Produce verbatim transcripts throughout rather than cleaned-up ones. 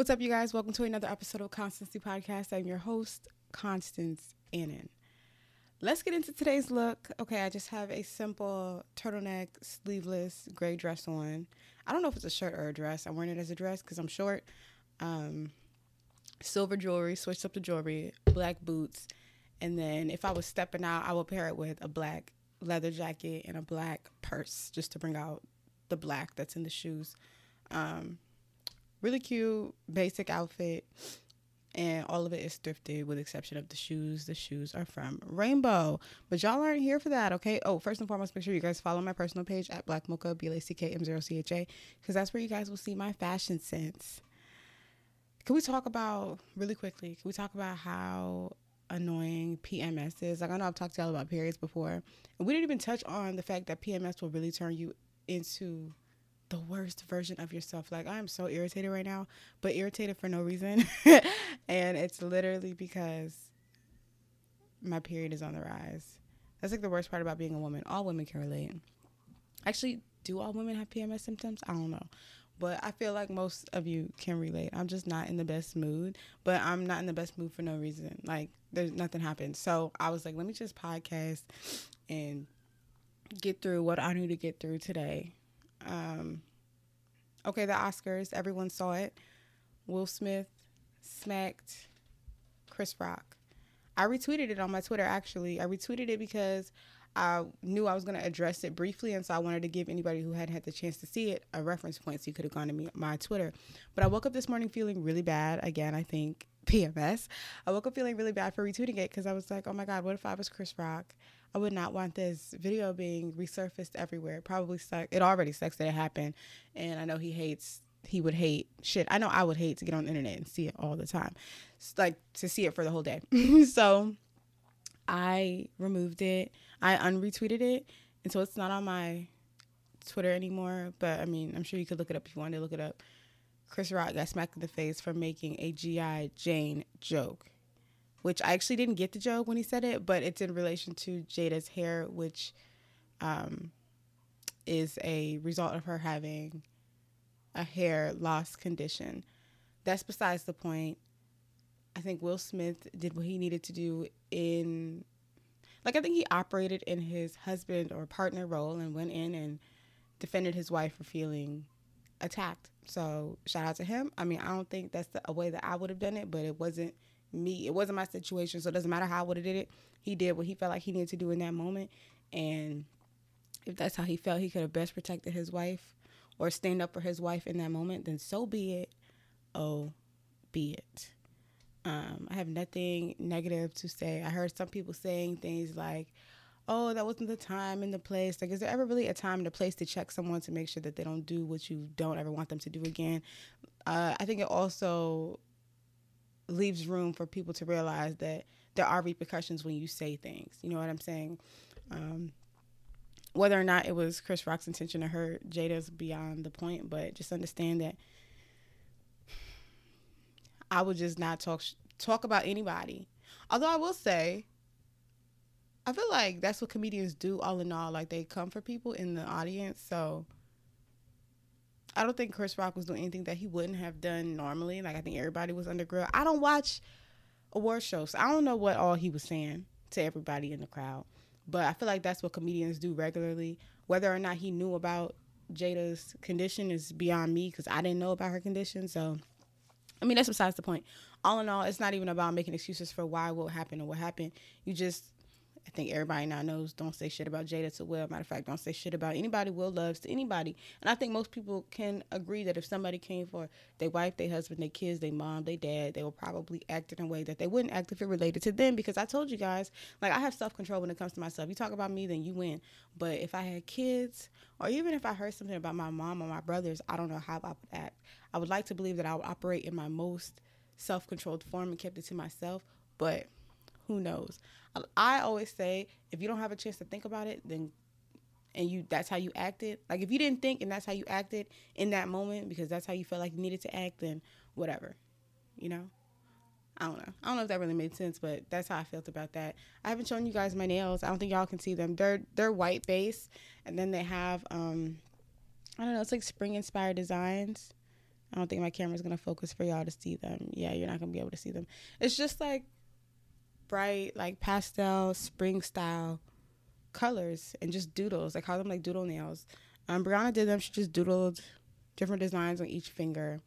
What's up, you guys? Welcome to another episode of Constance The Podcast. I'm your host, Constance Annen. Let's get into today's look. Okay, I just have a simple turtleneck, sleeveless, gray dress on. I don't know if it's a shirt or a dress. I'm wearing it as a dress because I'm short. Um, silver jewelry, switched up the jewelry, black boots. And then if I was stepping out, I would pair it with a black leather jacket and a black purse just to bring out the black that's in the shoes. Um... Really cute, basic outfit, and all of it is thrifted with the exception of the shoes. The shoes are from Rainbow, but y'all aren't here for that, okay? Oh, first and foremost, make sure you guys follow my personal page at Black Mocha, B L A C K M zero C H A, because that's where you guys will see my fashion sense. Can we talk about, really quickly, can we talk about how annoying P M S is? Like, I know I've talked to y'all about periods before, and we didn't even touch on the fact that P M S will really turn you into the worst version of yourself. Like, I'm so irritated right now, but irritated for no reason. And it's literally because my period is on the rise. That's like the worst part about being a woman. All women can relate. Actually, do all women have P M S symptoms? I don't know. But I feel like most of you can relate. I'm just not in the best mood, but I'm not in the best mood for no reason. Like, there's nothing happened. So I was like, let me just podcast and get through what I need to get through today. Um, okay, the Oscars, everyone saw it. Will Smith smacked Chris Rock. I retweeted it on my Twitter, actually. I retweeted it because I knew I was going to address it briefly, and so I wanted to give anybody who hadn't had the chance to see it a reference point, so you could have gone to me, my Twitter. But I woke up this morning feeling really bad. Again, I think P M S. I woke up feeling really bad for retweeting it because I was like, oh my God, what if I was Chris Rock? I would not want this video being resurfaced everywhere. It probably sucks. It already sucks that it happened. And I know he hates, he would hate shit. I know I would hate to get on the internet and see it all the time. It's like to see it for the whole day. So I removed it. I unretweeted it. And so it's not on my Twitter anymore. But I mean, I'm sure you could look it up if you wanted to look it up. Chris Rock got smacked in the face for making a G I Jane joke, which I actually didn't get the joke when he said it, but it's in relation to Jada's hair, which um, is a result of her having a hair loss condition. That's besides the point. I think Will Smith did what he needed to do in, like, I think he operated in his husband or partner role and went in and defended his wife for feeling attacked. So shout out to him. I mean, I don't think that's the, a way that I would have done it, but it wasn't me. It wasn't my situation, so it doesn't matter how I would have did it. He did what he felt like he needed to do in that moment, and if that's how he felt he could have best protected his wife or stand up for his wife in that moment, then so be it. Oh, be it. Um, I have nothing negative to say. I heard some people saying things like, oh, that wasn't the time and the place. Like, is there ever really a time and a place to check someone to make sure that they don't do what you don't ever want them to do again? Uh, I think it also leaves room for people to realize that there are repercussions when you say things. You know what I'm saying? Um, whether or not it was Chris Rock's intention to hurt Jada's beyond the point, but just understand that I would just not talk talk about anybody. Although I will say, I feel like that's what comedians do all in all. Like, they come for people in the audience, so I don't think Chris Rock was doing anything that he wouldn't have done normally. Like, I think everybody was under grill. I don't watch award shows, so I don't know what all he was saying to everybody in the crowd. But I feel like that's what comedians do regularly. Whether or not he knew about Jada's condition is beyond me, because I didn't know about her condition. So, I mean, that's besides the point. All in all, it's not even about making excuses for why, what happened, or what happened. You just, I think everybody now knows, don't say shit about Jada to Will. Matter of fact, don't say shit about anybody Will loves to anybody. And I think most people can agree that if somebody came for their wife, their husband, their kids, their mom, their dad, they will probably act in a way that they wouldn't act if it related to them. Because I told you guys, like, I have self-control when it comes to myself. You talk about me, then you win. But if I had kids, or even if I heard something about my mom or my brothers, I don't know how I would act. I would like to believe that I would operate in my most self-controlled form and kept it to myself, but who knows? I always say, if you don't have a chance to think about it, then and you that's how you acted. Like, if you didn't think and that's how you acted in that moment because that's how you felt like you needed to act, then whatever. You know? I don't know. I don't know if that really made sense, but that's how I felt about that. I haven't shown you guys my nails. I don't think y'all can see them. They're they're white base, and then they have um I don't know, it's like spring inspired designs. I don't think my camera's going to focus for y'all to see them. Yeah, you're not going to be able to see them. It's just like bright, like pastel, spring style colors and just doodles. I call them like doodle nails. Um, Brianna did them. She just doodled different designs on each finger.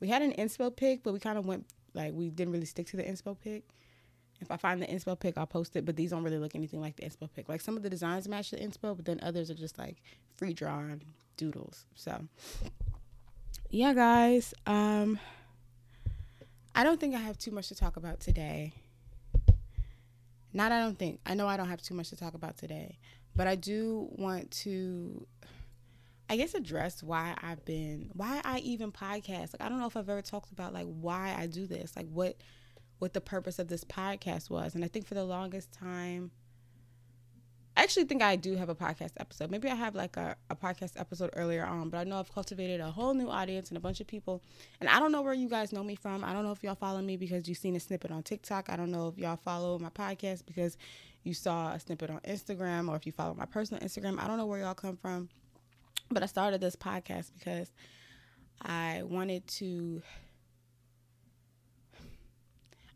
We had an inspo pic, but we kind of went, like, we didn't really stick to the inspo pic. If I find the inspo pic, I'll post it, but these don't really look anything like the inspo pic. Like, some of the designs match the inspo, but then others are just, like, free-drawn doodles. So, yeah, guys. Um, I don't think I have too much to talk about today. Not I don't think. I know I don't have too much to talk about today. But I do want to, I guess, address why I've been, why I even podcast. Like, I don't know if I've ever talked about, like, why I do this. Like, what... what the purpose of this podcast was. And I think for the longest time, I actually think I do have a podcast episode. Maybe I have like a, a podcast episode earlier on, but I know I've cultivated a whole new audience and a bunch of people. And I don't know where you guys know me from. I don't know if y'all follow me because you've seen a snippet on TikTok. I don't know if y'all follow my podcast because you saw a snippet on Instagram, or if you follow my personal Instagram. I don't know where y'all come from, but I started this podcast because I wanted to,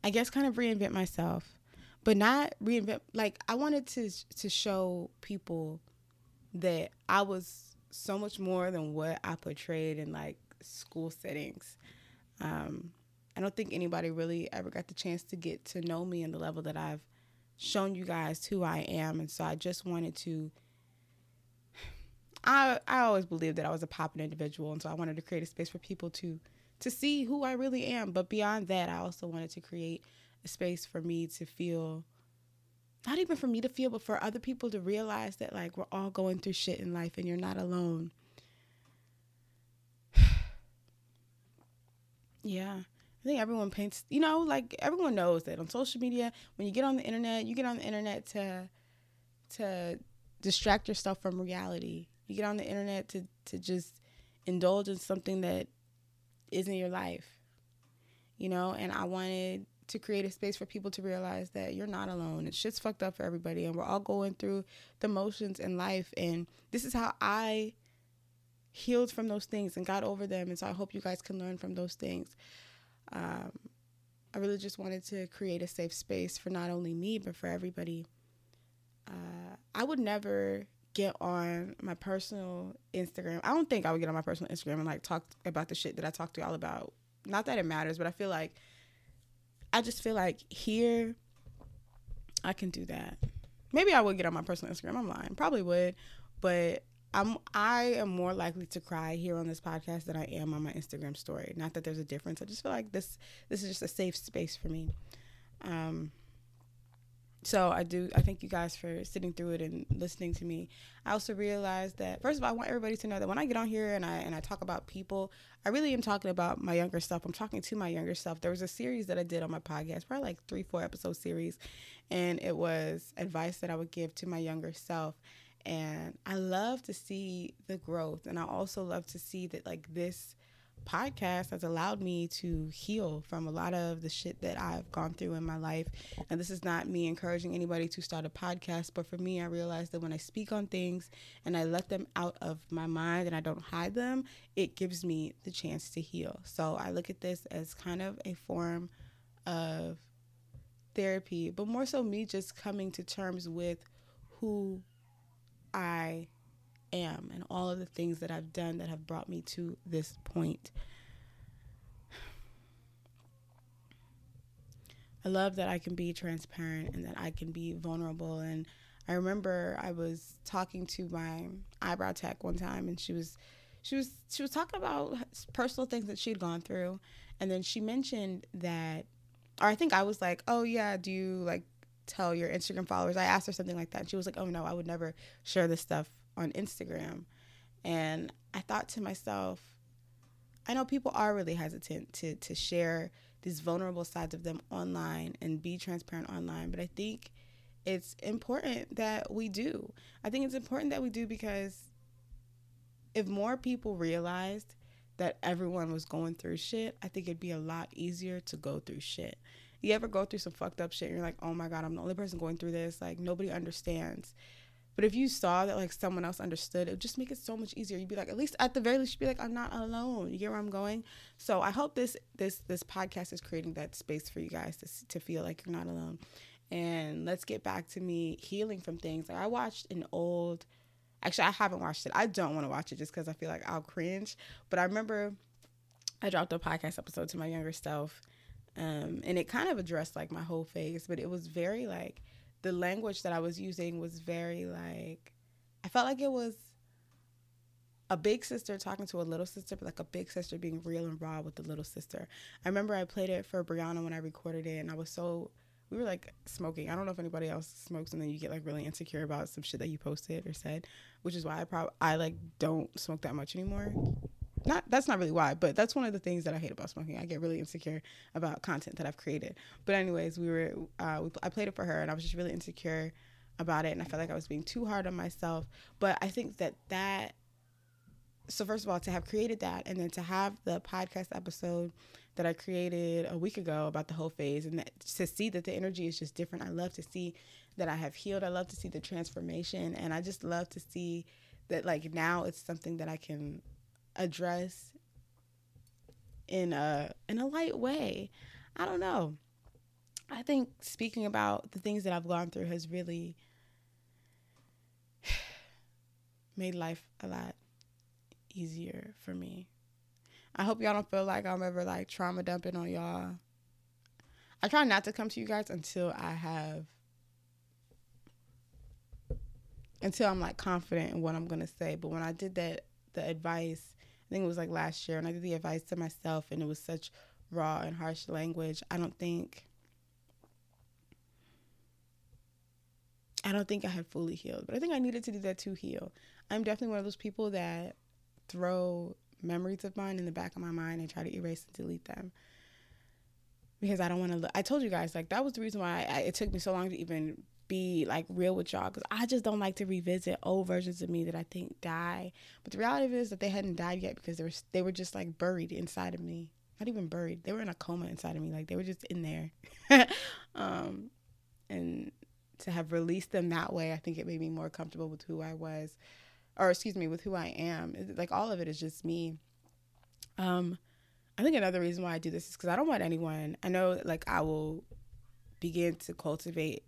I guess, kind of reinvent myself, but not reinvent. Like, I wanted to to show people that I was so much more than what I portrayed in, like, school settings. Um, I don't think anybody really ever got the chance to get to know me in the level that I've shown you guys who I am. And so I just wanted to, I I always believed that I was a poppin' individual. And so I wanted to create a space for people to to see who I really am. But beyond that, I also wanted to create a space for me to feel, not even for me to feel, but for other people to realize that, like, we're all going through shit in life and you're not alone. Yeah. I think everyone paints, you know, like, everyone knows that on social media, when you get on the internet, you get on the internet to to distract yourself from reality. You get on the internet to, to just indulge in something that isn't your life, you know. And I wanted to create a space for people to realize that you're not alone, and shit's fucked up for everybody, and we're all going through the motions in life. And this is how I healed from those things and got over them, and so I hope you guys can learn from those things. um I really just wanted to create a safe space for not only me but for everybody. uh I would never get on my personal Instagram. I don't think I would get on my personal Instagram and, like, talk about the shit that I talk to y'all about. Not that it matters, but I feel like, I just feel like here, I can do that. Maybe I would get on my personal Instagram. I'm lying. Probably would. But I'm, I am more likely to cry here on this podcast than I am on my Instagram story. Not that there's a difference. I just feel like this, this is just a safe space for me. Um, So I do, I thank you guys for sitting through it and listening to me. I also realized that, first of all, I want everybody to know that when I get on here and I and I talk about people, I really am talking about my younger self. I'm talking to my younger self. There was a series that I did on my podcast, probably like three, four episode series, and it was advice that I would give to my younger self. And I love to see the growth. And I also love to see that, like, this podcast has allowed me to heal from a lot of the shit that I've gone through in my life. And this is not me encouraging anybody to start a podcast, but for me, I realized that when I speak on things and I let them out of my mind and I don't hide them, it gives me the chance to heal. So I look at this as kind of a form of therapy, but more so me just coming to terms with who I am and all of the things that I've done that have brought me to this point. I love that I can be transparent and that I can be vulnerable. And I remember I was talking to my eyebrow tech one time, and she was she was she was talking about personal things that she'd gone through, and then she mentioned that, or I think I was like, oh yeah, do you, like, tell your Instagram followers? I asked her something like that, and she was like, oh no, I would never share this stuff on Instagram. And I thought to myself, I know people are really hesitant to to share these vulnerable sides of them online and be transparent online, but I think it's important that we do. I think it's important that we do, because if more people realized that everyone was going through shit, I think it'd be a lot easier to go through shit. You ever go through some fucked up shit and you're like, oh my God, I'm the only person going through this, like, nobody understands. But if you saw that, like, someone else understood, it would just make it so much easier. You'd be like, at least at the very least, you'd be like, I'm not alone. You get where I'm going? So I hope this this this podcast is creating that space for you guys to to feel like you're not alone. And let's get back to me healing from things. Like, I watched an old... Actually, I haven't watched it. I don't want to watch it just because I feel like I'll cringe. But I remember I dropped a podcast episode to my younger self. Um, and it kind of addressed, like, my whole phase. But it was very, like... The language that I was using was very, like... I felt like it was a big sister talking to a little sister, but, like, a big sister being real and raw with the little sister. I remember I played it for Brianna when I recorded it, and I was so... We were, like, smoking. I don't know if anybody else smokes, and then you get, like, really insecure about some shit that you posted or said, which is why I probably I, like, don't smoke that much anymore. Not That's not really why, but that's one of the things that I hate about smoking. I get really insecure about content that I've created. But anyways, we were uh, we, I played it for her, and I was just really insecure about it, and I felt like I was being too hard on myself. But I think that that... So first of all, to have created that, and then to have the podcast episode that I created a week ago about the whole phase, and that, to see that the energy is just different. I love to see that I have healed. I love to see the transformation, and I just love to see that, like, now it's something that I can address in a in a light way. I don't know. I think speaking about the things that I've gone through has really made life a lot easier for me. I hope y'all don't feel like I'm ever, like, trauma dumping on y'all. I try not to come to you guys until I have until I'm, like, confident in what I'm gonna say. But when I did that, the advice, I think it was, like, last year, and I did the advice to myself, and it was such raw and harsh language. I don't think I don't think I had fully healed, but I think I needed to do that to heal. I'm definitely one of those people that throw memories of mine in the back of my mind and try to erase and delete them, because I don't want to look. I told you guys, like, that was the reason why I, it took me so long to even be, like, real with y'all, because I just don't like to revisit old versions of me that I think die. But the reality is that they hadn't died yet, because they were they were just, like, buried inside of me. Not even buried. They were in a coma inside of me. Like, they were just in there. um, and to have released them that way, I think it made me more comfortable with who I was. Or excuse me, with who I am. Like, all of it is just me. Um, I think another reason why I do this is because I don't want anyone. I know, like, I will begin to cultivate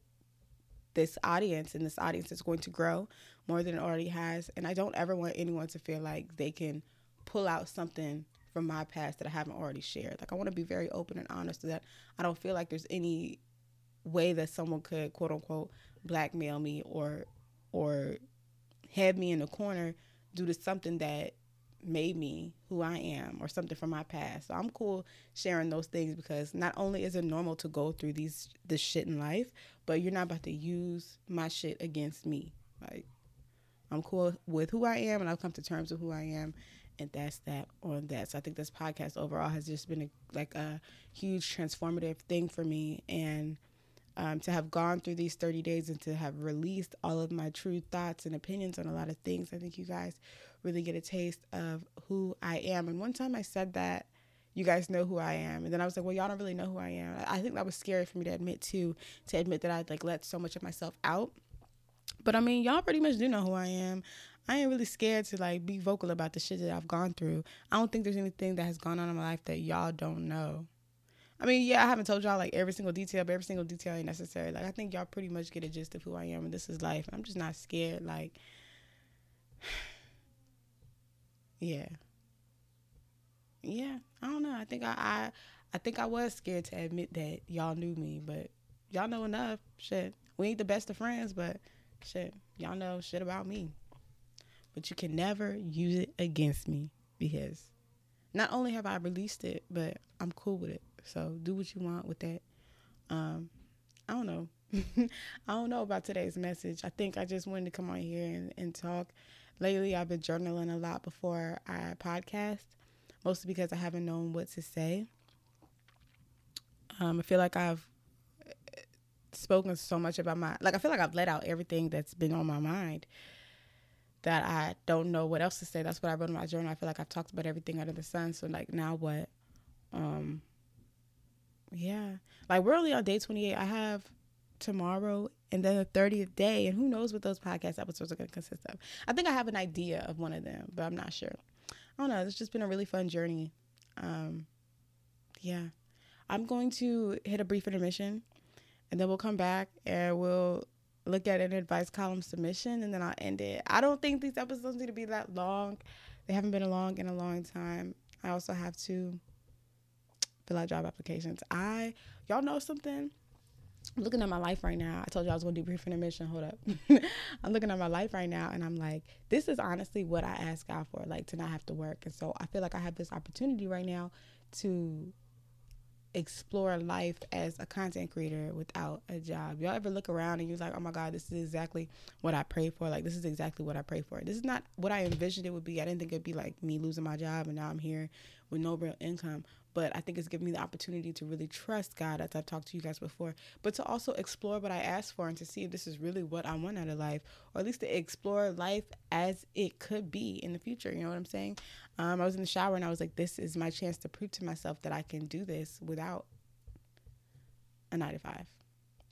this audience, and this audience is going to grow more than it already has. And I don't ever want anyone to feel like they can pull out something from my past that I haven't already shared. Like, I want to be very open and honest so that I don't feel like there's any way that someone could, quote unquote, blackmail me or or. had me in the corner due to something that made me who I am or something from my past. So I'm cool sharing those things, because not only is it normal to go through these this shit in life, but you're not about to use my shit against me. Like, I'm cool with who I am, and I've come to terms with who I am, and that's that on that. So I think this podcast overall has just been a, like a huge transformative thing for me, and Um, to have gone through these thirty days and to have released all of my true thoughts and opinions on a lot of things, I think you guys really get a taste of who I am. And one time I said that, you guys know who I am. And then I was like, well, y'all don't really know who I am. I think that was scary for me to admit to, to admit that I'd, like, let so much of myself out. But, I mean, y'all pretty much do know who I am. I ain't really scared to, like, be vocal about the shit that I've gone through. I don't think there's anything that has gone on in my life that y'all don't know. I mean, yeah, I haven't told y'all, like, every single detail, but every single detail ain't necessary. Like, I think y'all pretty much get a gist of who I am, and this is life. I'm just not scared. Like, yeah. Yeah, I don't know. I think I, I I think I was scared to admit that y'all knew me, but y'all know enough. Shit. We ain't the best of friends, but shit, y'all know shit about me. But you can never use it against me, because not only have I released it, but I'm cool with it. So do what you want with that. Um, I don't know. I don't know about today's message. I think I just wanted to come on here and, and talk. Lately, I've been journaling a lot before I podcast, mostly because I haven't known what to say. Um, I feel like I've spoken so much about my, like, I feel like I've let out everything that's been on my mind that I don't know what else to say. That's what I wrote in my journal. I feel like I've talked about everything under the sun. So, like, now what? Um, yeah. Like, we're only on day twenty-eight. I have tomorrow, and then the thirtieth day, and who knows what those podcast episodes are going to consist of. I think I have an idea of one of them, but I'm not sure. I don't know. It's just been a really fun journey. Um, yeah. I'm going to hit a brief intermission, and then we'll come back, and we'll look at an advice column submission, and then I'll end it. I don't think these episodes need to be that long. They haven't been long in a long time. I also have to fill out job applications. I, y'all know something? I'm looking at my life right now. I told you I was going to do brief intermission. Hold up. I'm looking at my life right now, and I'm like, this is honestly what I asked God for, like to not have to work. And so I feel like I have this opportunity right now to explore life as a content creator without a job. Y'all ever look around and you're like, oh my God, this is exactly what I prayed for. Like, this is exactly what I prayed for. This is not what I envisioned it would be. I didn't think it'd be like me losing my job and now I'm here with no real income. But I think it's given me the opportunity to really trust God, as I've talked to you guys before, but to also explore what I asked for and to see if this is really what I want out of life, or at least to explore life as it could be in the future. You know what I'm saying? Um, I was in the shower and I was like, this is my chance to prove to myself that I can do this without a nine to five,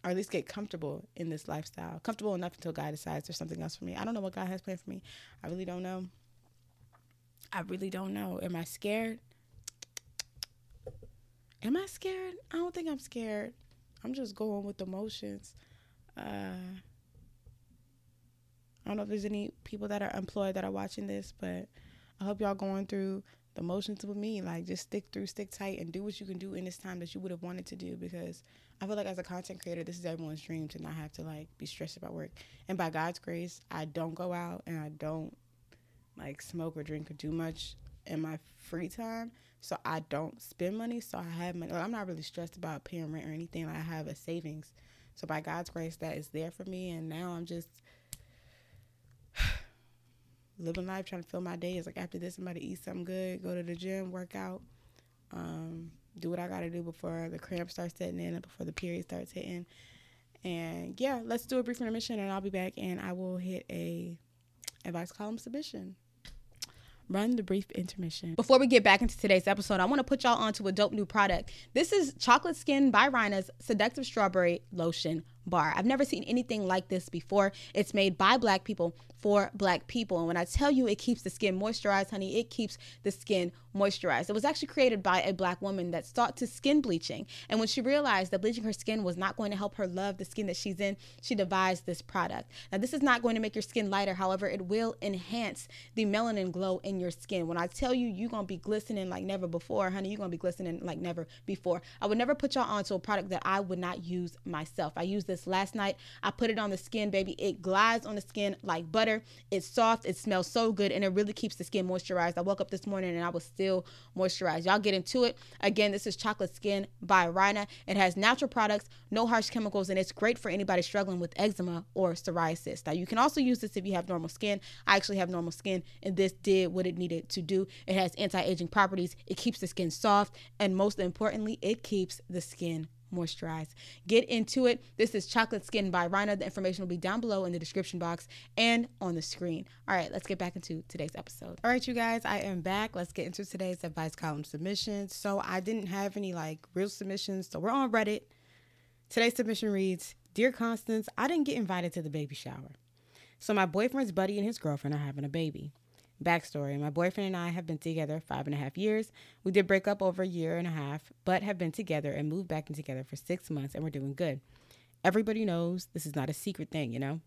or at least get comfortable in this lifestyle, comfortable enough until God decides there's something else for me. I don't know what God has planned for me. I really don't know. I really don't know. Am I scared? Am I scared? I don't think I'm scared. I'm just going with the motions. Uh, I don't know if there's any people that are employed that are watching this, but I hope y'all going through the motions with me. Like, just stick through, stick tight, and do what you can do in this time that you would have wanted to do, because I feel like as a content creator, this is everyone's dream to not have to, like, be stressed about work. And by God's grace, I don't go out and I don't, like, smoke or drink or do much in my free time, so I don't spend money, so I have money. Like, I'm not really stressed about paying rent or anything. Like, I have a savings, so by God's grace, that is there for me, and now I'm just living life, trying to fill my days. Like, after this, I'm about to eat something good, go to the gym, work out, um, do what I gotta do before the cramps start setting in, before the period starts hitting, and yeah, let's do a brief intermission, and I'll be back, and I will hit a advice column submission. Run the brief intermission. Before we get back into today's episode, I want to put y'all onto a dope new product. This is Chocolate Skin by Rhina's Seductive Strawberry Lotion Bar. I've never seen anything like this before. It's made by Black people for Black people. And when I tell you it keeps the skin moisturized, honey, it keeps the skin moisturized. It was actually created by a Black woman that sought to skin bleaching. And when she realized that bleaching her skin was not going to help her love the skin that she's in, she devised this product. Now, this is not going to make your skin lighter. However, it will enhance the melanin glow in your skin. When I tell you, you're going to be glistening like never before, honey, you're going to be glistening like never before. I would never put y'all onto a product that I would not use myself. I use this last night. I put it on the skin, baby. It glides on the skin like butter. It's soft. It smells so good, and it really keeps the skin moisturized. I woke up this morning and I was still moisturized. Y'all get into it. Again, this is Chocolate Skin by Rhina. It has natural products, no harsh chemicals, and it's great for anybody struggling with eczema or psoriasis. Now, you can also use this if you have normal skin. I actually have normal skin, and this did what it needed to do. It has anti-aging properties. It keeps the skin soft, and most importantly, it keeps the skin moisturize. Get into it. This is Chocolate Skin by Rhina. The information will be down below in the description box and on the screen. All right, let's get back into today's episode. All right, you guys, I am back. Let's get into today's advice column submissions. So I didn't have any like real submissions, so we're on Reddit. Today's submission reads, Dear Constance, I didn't get invited to the baby shower. So my boyfriend's buddy and his girlfriend are having a baby. Backstory, my boyfriend and I have been together five and a half years. We did break up over a year and a half, but have been together and moved back in together for six months, and we're doing good. Everybody knows this is not a secret thing, you know?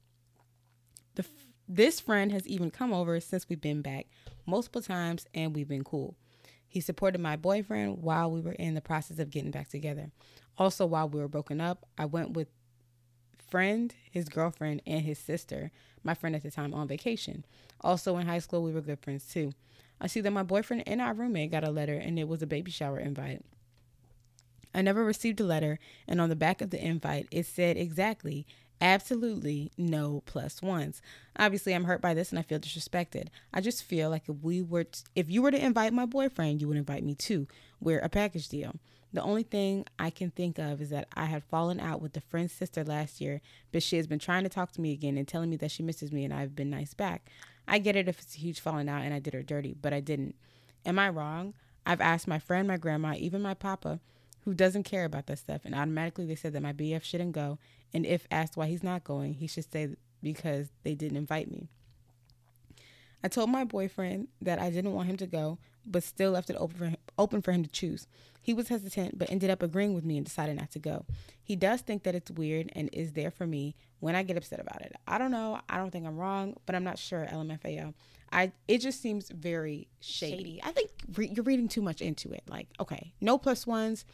The, this friend has even come over since we've been back multiple times, and we've been cool. He supported my boyfriend while we were in the process of getting back together. Also, while we were broken up, I went with friend, his girlfriend, and his sister, my friend at the time, on vacation. Also in high school, we were good friends too. I see that my boyfriend and our roommate got a letter, and it was a baby shower invite. I never received the letter, and on the back of the invite, it said exactly, absolutely no plus ones. Obviously, I'm hurt by this, and I feel disrespected. I just feel like if we were, t- if you were to invite my boyfriend, you would invite me too. We're a package deal. The only thing I can think of is that I had fallen out with the friend's sister last year, but she has been trying to talk to me again and telling me that she misses me, and I've been nice back. I get it if it's a huge falling out and I did her dirty, but I didn't. Am I wrong? I've asked my friend, my grandma, even my papa, who doesn't care about that stuff. And automatically they said that my B F shouldn't go. And if asked why he's not going, he should say because they didn't invite me. I told my boyfriend that I didn't want him to go, but still left it open for him, open for him to choose. He was hesitant, but ended up agreeing with me and decided not to go. He does think that it's weird and is there for me when I get upset about it. I don't know. I don't think I'm wrong, but I'm not sure. L M F A O. I, it just seems very shady. shady. I think re- you're reading too much into it. Like, okay, no plus ones.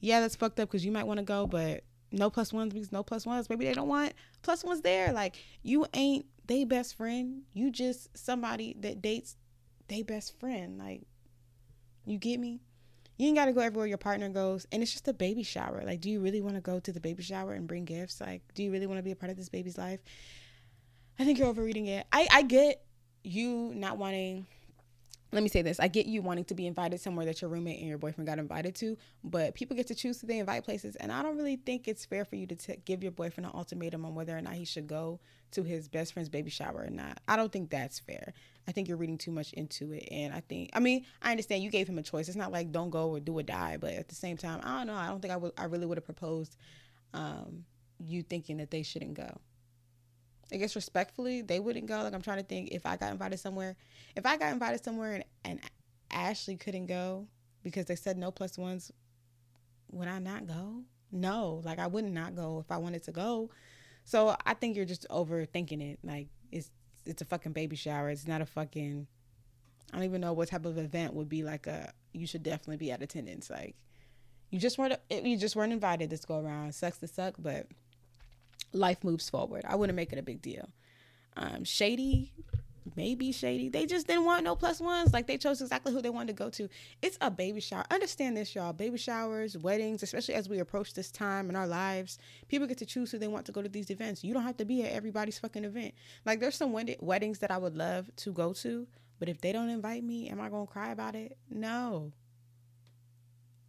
Yeah, that's fucked up because you might want to go, but no plus ones because no plus ones. Maybe they don't want plus ones there. Like, you ain't they best friend. You just somebody that dates they best friend. Like, you get me? You ain't got to go everywhere your partner goes. And it's just a baby shower. Like, do you really want to go to the baby shower and bring gifts? Like, do you really want to be a part of this baby's life? I think you're overreading it. I, I get you not wanting... Let me say this. I get you wanting to be invited somewhere that your roommate and your boyfriend got invited to, but people get to choose who they invite places. And I don't really think it's fair for you to t- give your boyfriend an ultimatum on whether or not he should go to his best friend's baby shower or not. I don't think that's fair. I think you're reading too much into it. And I think, I mean, I understand you gave him a choice. It's not like don't go or do or die. But at the same time, I don't know. I don't think I would, I really would have proposed um, you thinking that they shouldn't go. I guess respectfully, they wouldn't go. Like, I'm trying to think if I got invited somewhere, if I got invited somewhere and, and Ashley couldn't go because they said no plus ones, would I not go? No, like I wouldn't not go if I wanted to go. So I think you're just overthinking it. Like it's, it's a fucking baby shower. It's not a fucking, I don't even know what type of event would be like a, you should definitely be at attendance. Like you just weren't, you just weren't invited this go around. Sucks to suck, but life moves forward. I wouldn't make it a big deal. Um, shady, maybe shady. They just didn't want no plus ones. Like, they chose exactly who they wanted to go to. It's a baby shower. Understand this, y'all. Baby showers, weddings, especially as we approach this time in our lives, people get to choose who they want to go to these events. You don't have to be at everybody's fucking event. Like, there's some wed- weddings that I would love to go to, but if they don't invite me, am I going to cry about it? No.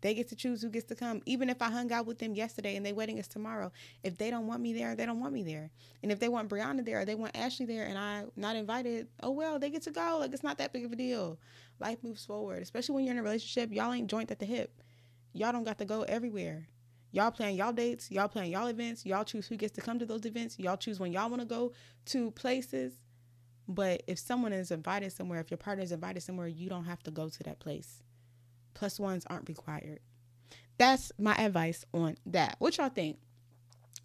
They get to choose who gets to come. Even if I hung out with them yesterday and their wedding is tomorrow, if they don't want me there, they don't want me there. And if they want Brianna there or they want Ashley there and I'm not invited, oh, well, they get to go. Like, it's not that big of a deal. Life moves forward, especially when you're in a relationship. Y'all ain't joint at the hip. Y'all don't got to go everywhere. Y'all plan y'all dates. Y'all plan y'all events. Y'all choose who gets to come to those events. Y'all choose when y'all want to go to places. But if someone is invited somewhere, if your partner is invited somewhere, you don't have to go to that place. Plus ones aren't required. That's my advice on that. What y'all think?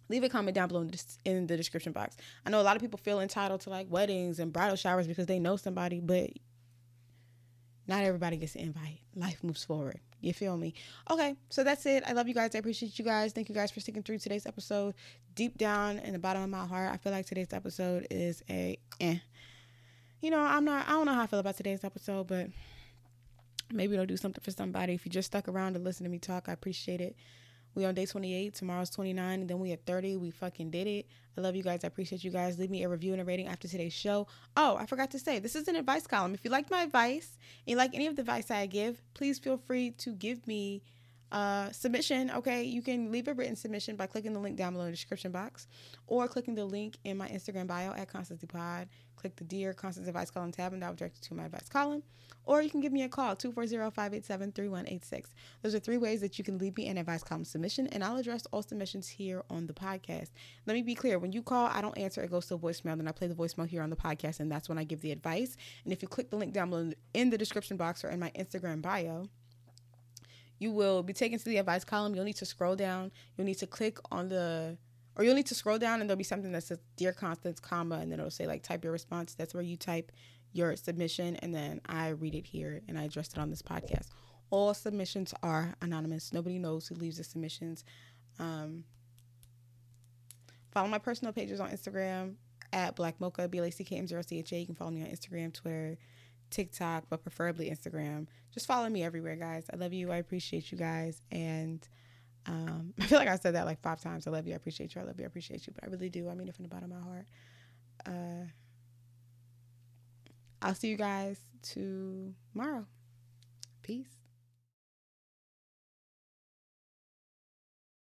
Leave a comment down below in the description box. I know a lot of people feel entitled to like weddings and bridal showers because they know somebody, but not everybody gets an invite. Life moves forward. You feel me? Okay, so that's it. I love you guys. I appreciate you guys. Thank you guys for sticking through today's episode. Deep down in the bottom of my heart, I feel like today's episode is a eh. You know, I'm not, I don't know how I feel about today's episode, but maybe it'll do something for somebody. If you just stuck around to listen to me talk, I appreciate it. We on day twenty-eight. Tomorrow's twenty-nine. And then we at thirty. We fucking did it. I love you guys. I appreciate you guys. Leave me a review and a rating after today's show. Oh, I forgot to say, this is an advice column. If you like my advice and you like any of the advice I give, please feel free to give me a submission. Okay. You can leave a written submission by clicking the link down below in the description box or clicking the link in my Instagram bio at Constance The Pod. Click the Dear Constance Advice Column tab and that will direct you to my advice column. Or you can give me a call, two four zero, five eight seven, three one eight six. Those are three ways that you can leave me an advice column submission, and I'll address all submissions here on the podcast. Let me be clear. When you call, I don't answer. It goes to a voicemail. Then I play the voicemail here on the podcast, and that's when I give the advice. And if you click the link down below in the description box or in my Instagram bio, you will be taken to the advice column. You'll need to scroll down. You'll need to click on the... Or you'll need to scroll down and there'll be something that says Dear Constance, comma, and then it'll say like type your response. That's where you type your submission and then I read it here and I address it on this podcast. All submissions are anonymous. Nobody knows who leaves the submissions. Um, follow my personal pages on Instagram at Black Mocha, B L A C K M zero C H A. You can follow me on Instagram, Twitter, TikTok, but preferably Instagram. Just follow me everywhere, guys. I love you. I appreciate you guys. And... Um, I feel like I said that like five times. I love you. I appreciate you. I love you. I appreciate you. But I really do. I mean it from the bottom of my heart. Uh, I'll see you guys tomorrow. Peace.